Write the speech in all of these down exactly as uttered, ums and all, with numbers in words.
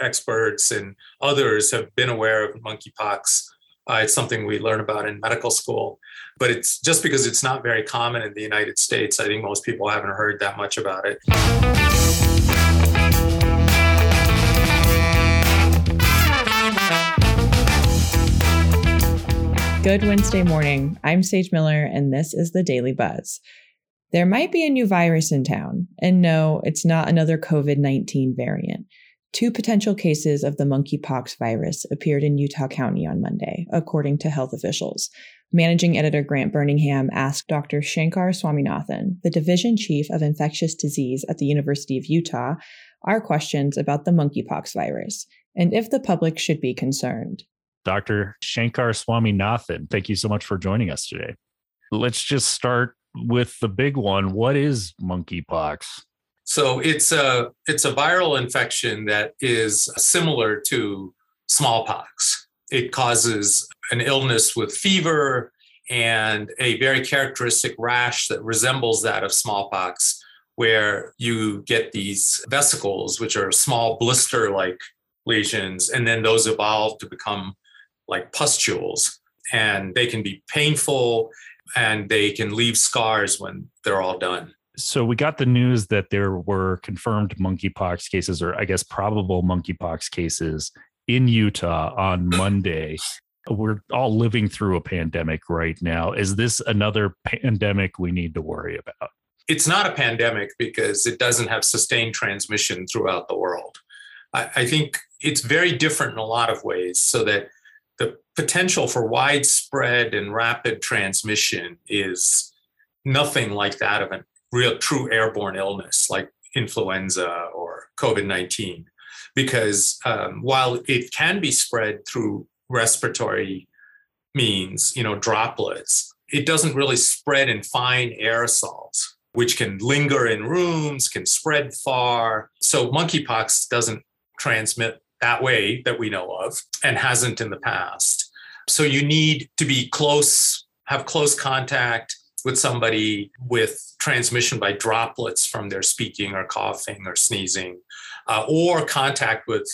experts and others have been aware of monkeypox. Uh, it's something we learn about in medical school, but it's just because it's not very common in the United States. I think most people haven't heard that much about it. Good Wednesday morning. I'm Sage Miller, and this is The Daily Buzz. There might be a new virus in town, and no, it's not another COVID nineteen variant. Two potential cases of the monkeypox virus appeared in Utah County on Monday, according to health officials. Managing Editor Grant Burningham asked Doctor Sankar Swaminathan, the Division Chief of Infectious Disease at the University of Utah, our questions about the monkeypox virus and if the public should be concerned. Doctor Sankar Swaminathan, thank you so much for joining us today. Let's just start with the big one. What is monkeypox? So it's a it's a viral infection that is similar to smallpox. It causes an illness with fever and a very characteristic rash that resembles that of smallpox, where you get these vesicles, which are small blister-like lesions, and then those evolve to become like pustules. And they can be painful, and they can leave scars when they're all done. So we got the news that there were confirmed monkeypox cases, or I guess probable monkeypox cases, in Utah on Monday. We're all living through a pandemic right now. Is this another pandemic we need to worry about? It's not a pandemic because it doesn't have sustained transmission throughout the world. I, I think it's very different in a lot of ways, so that the potential for widespread and rapid transmission is nothing like that of an real true airborne illness like influenza or COVID nineteen, because um, while it can be spread through respiratory means, you know, droplets, it doesn't really spread in fine aerosols, which can linger in rooms, can spread far. So monkeypox doesn't transmit that way that we know of, and hasn't in the past. So you need to be close, have close contact with somebody with transmission by droplets from their speaking or coughing or sneezing, uh, or contact with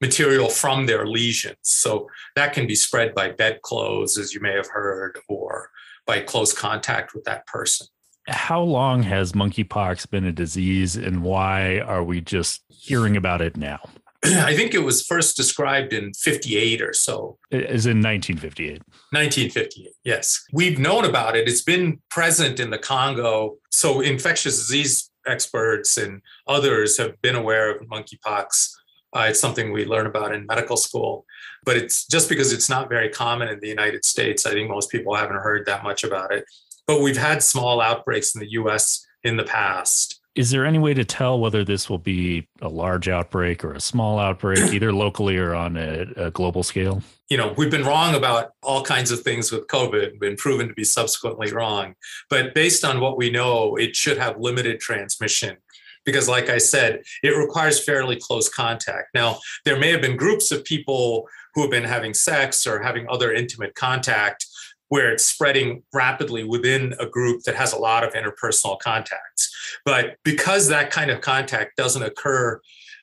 material from their lesions. So that can be spread by bedclothes, as you may have heard, or by close contact with that person. How long has monkeypox been a disease, and why are we just hearing about it now? I think it was first described in fifty-eight or so. As in nineteen fifty-eight. nineteen fifty-eight, yes. We've known about it. It's been present in the Congo. So infectious disease experts and others have been aware of monkeypox. Uh, it's something we learn about in medical school. But it's just because it's not very common in the United States, I think most people haven't heard that much about it. But we've had small outbreaks in the U S in the past. Is there any way to tell whether this will be a large outbreak or a small outbreak, either locally or on a, a global scale? You know, we've been wrong about all kinds of things with COVID, been proven to be subsequently wrong. But based on what we know, it should have limited transmission because, like I said, it requires fairly close contact. Now, there may have been groups of people who have been having sex or having other intimate contact where it's spreading rapidly within a group that has a lot of interpersonal contacts. But because that kind of contact doesn't occur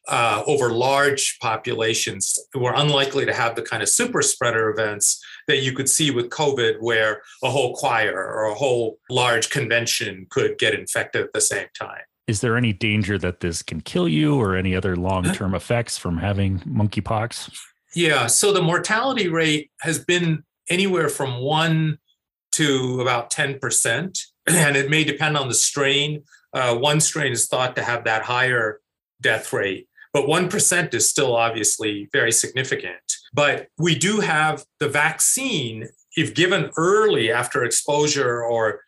uh, over large populations, we're unlikely to have the kind of super spreader events that you could see with COVID, where a whole choir or a whole large convention could get infected at the same time. Is there any danger that this can kill you or any other long-term effects from having monkeypox? Yeah, so the mortality rate has been anywhere from one to about ten percent. And it may depend on the strain. Uh, one strain is thought to have that higher death rate, but one percent is still obviously very significant. But we do have the vaccine, if given early after exposure or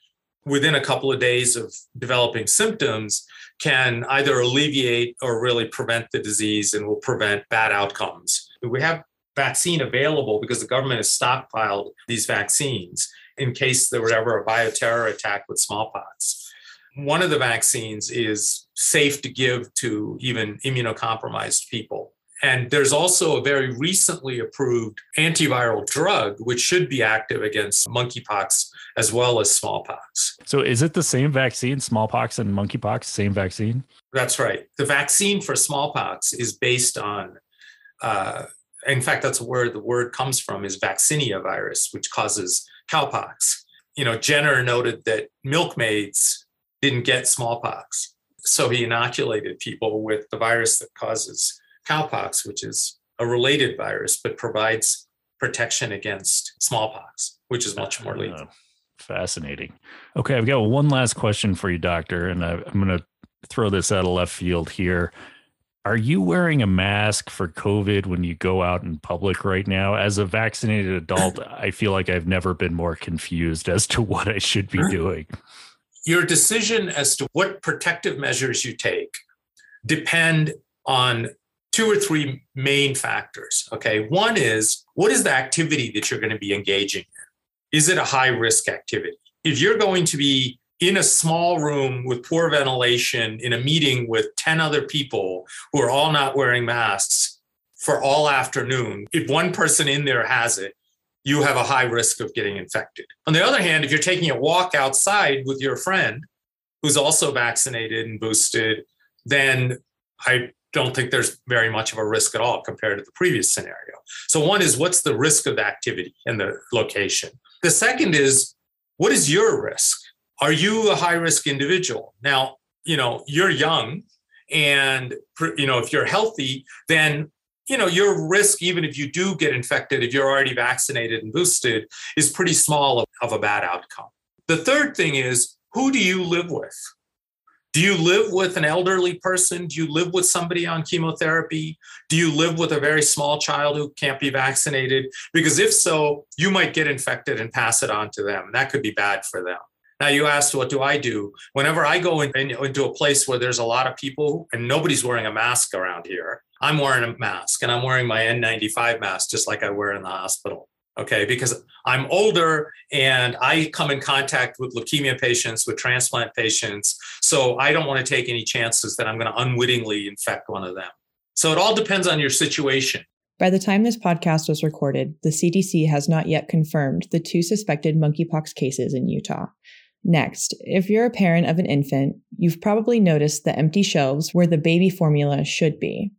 within a couple of days of developing symptoms, can either alleviate or really prevent the disease and will prevent bad outcomes. We have vaccine available because the government has stockpiled these vaccines in case there were ever a bioterror attack with smallpox. One of the vaccines is safe to give to even immunocompromised people. And there's also a very recently approved antiviral drug, which should be active against monkeypox as well as smallpox. So is it the same vaccine, smallpox and monkeypox, same vaccine? That's right. The vaccine for smallpox is based on uh, in fact, that's where the word comes from, is vaccinia virus, which causes cowpox. You know, Jenner noted that milkmaids didn't get smallpox. So he inoculated people with the virus that causes cowpox, which is a related virus, but provides protection against smallpox, which is much more lethal. Uh, fascinating. Okay, I've got one last question for you, doctor, and I, I'm going to throw this out of left field here. Are you wearing a mask for COVID when you go out in public right now? As a vaccinated adult, I feel like I've never been more confused as to what I should be doing. Your decision as to what protective measures you take depend on two or three main factors, okay? One is, what is the activity that you're going to be engaging in? Is it a high-risk activity? If you're going to be in a small room with poor ventilation in a meeting with ten other people who are all not wearing masks for all afternoon, if one person in there has it, you have a high risk of getting infected. On the other hand, if you're taking a walk outside with your friend who's also vaccinated and boosted, then I don't think there's very much of a risk at all compared to the previous scenario. So one is, what's the risk of the activity and the location? The second is, what is your risk? Are you a high-risk individual? Now, you know, you're young, and, you know, if you're healthy, then, you know, your risk, even if you do get infected, if you're already vaccinated and boosted, is pretty small of, of a bad outcome. The third thing is, who do you live with? Do you live with an elderly person? Do you live with somebody on chemotherapy? Do you live with a very small child who can't be vaccinated? Because if so, you might get infected and pass it on to them, and that could be bad for them. Now, you asked, what do I do? Whenever I go in, in, into a place where there's a lot of people and nobody's wearing a mask around here, I'm wearing a mask, and I'm wearing my N ninety-five mask, just like I wear in the hospital, okay? Because I'm older and I come in contact with leukemia patients, with transplant patients, so I don't want to take any chances that I'm going to unwittingly infect one of them. So it all depends on your situation. By the time this podcast was recorded, the C D C has not yet confirmed the two suspected monkeypox cases in Utah. Next, if you're a parent of an infant, you've probably noticed the empty shelves where the baby formula should be.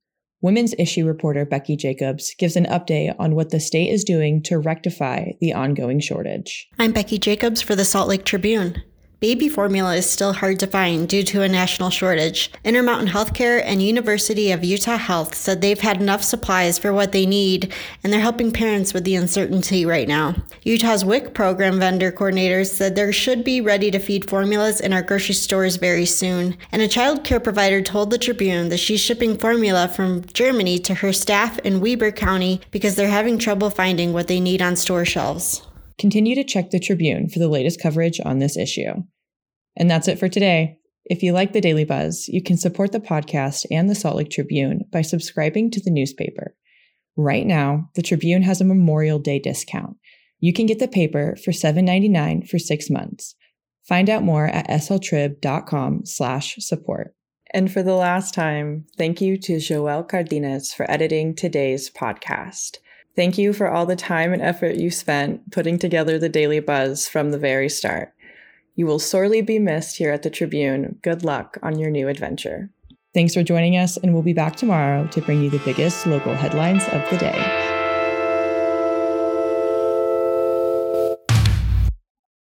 Women's Issue reporter Becky Jacobs gives an update on what the state is doing to rectify the ongoing shortage. I'm Becky Jacobs for the Salt Lake Tribune. Baby formula is still hard to find due to a national shortage. Intermountain Healthcare and University of Utah Health said they've had enough supplies for what they need, and they're helping parents with the uncertainty right now. Utah's W I C program vendor coordinators said there should be ready-to-feed formulas in our grocery stores very soon, and a child care provider told the Tribune that she's shipping formula from Germany to her staff in Weber County because they're having trouble finding what they need on store shelves. Continue to check the Tribune for the latest coverage on this issue. And that's it for today. If you like The Daily Buzz, you can support the podcast and the Salt Lake Tribune by subscribing to the newspaper. Right now, the Tribune has a Memorial Day discount. You can get the paper for seven dollars and ninety-nine cents for six months. Find out more at sltrib.com slash support. And for the last time, thank you to Joel Cardenas for editing today's podcast. Thank you for all the time and effort you spent putting together The Daily Buzz from the very start. You will sorely be missed here at the Tribune. Good luck on your new adventure. Thanks for joining us, and we'll be back tomorrow to bring you the biggest local headlines of the day.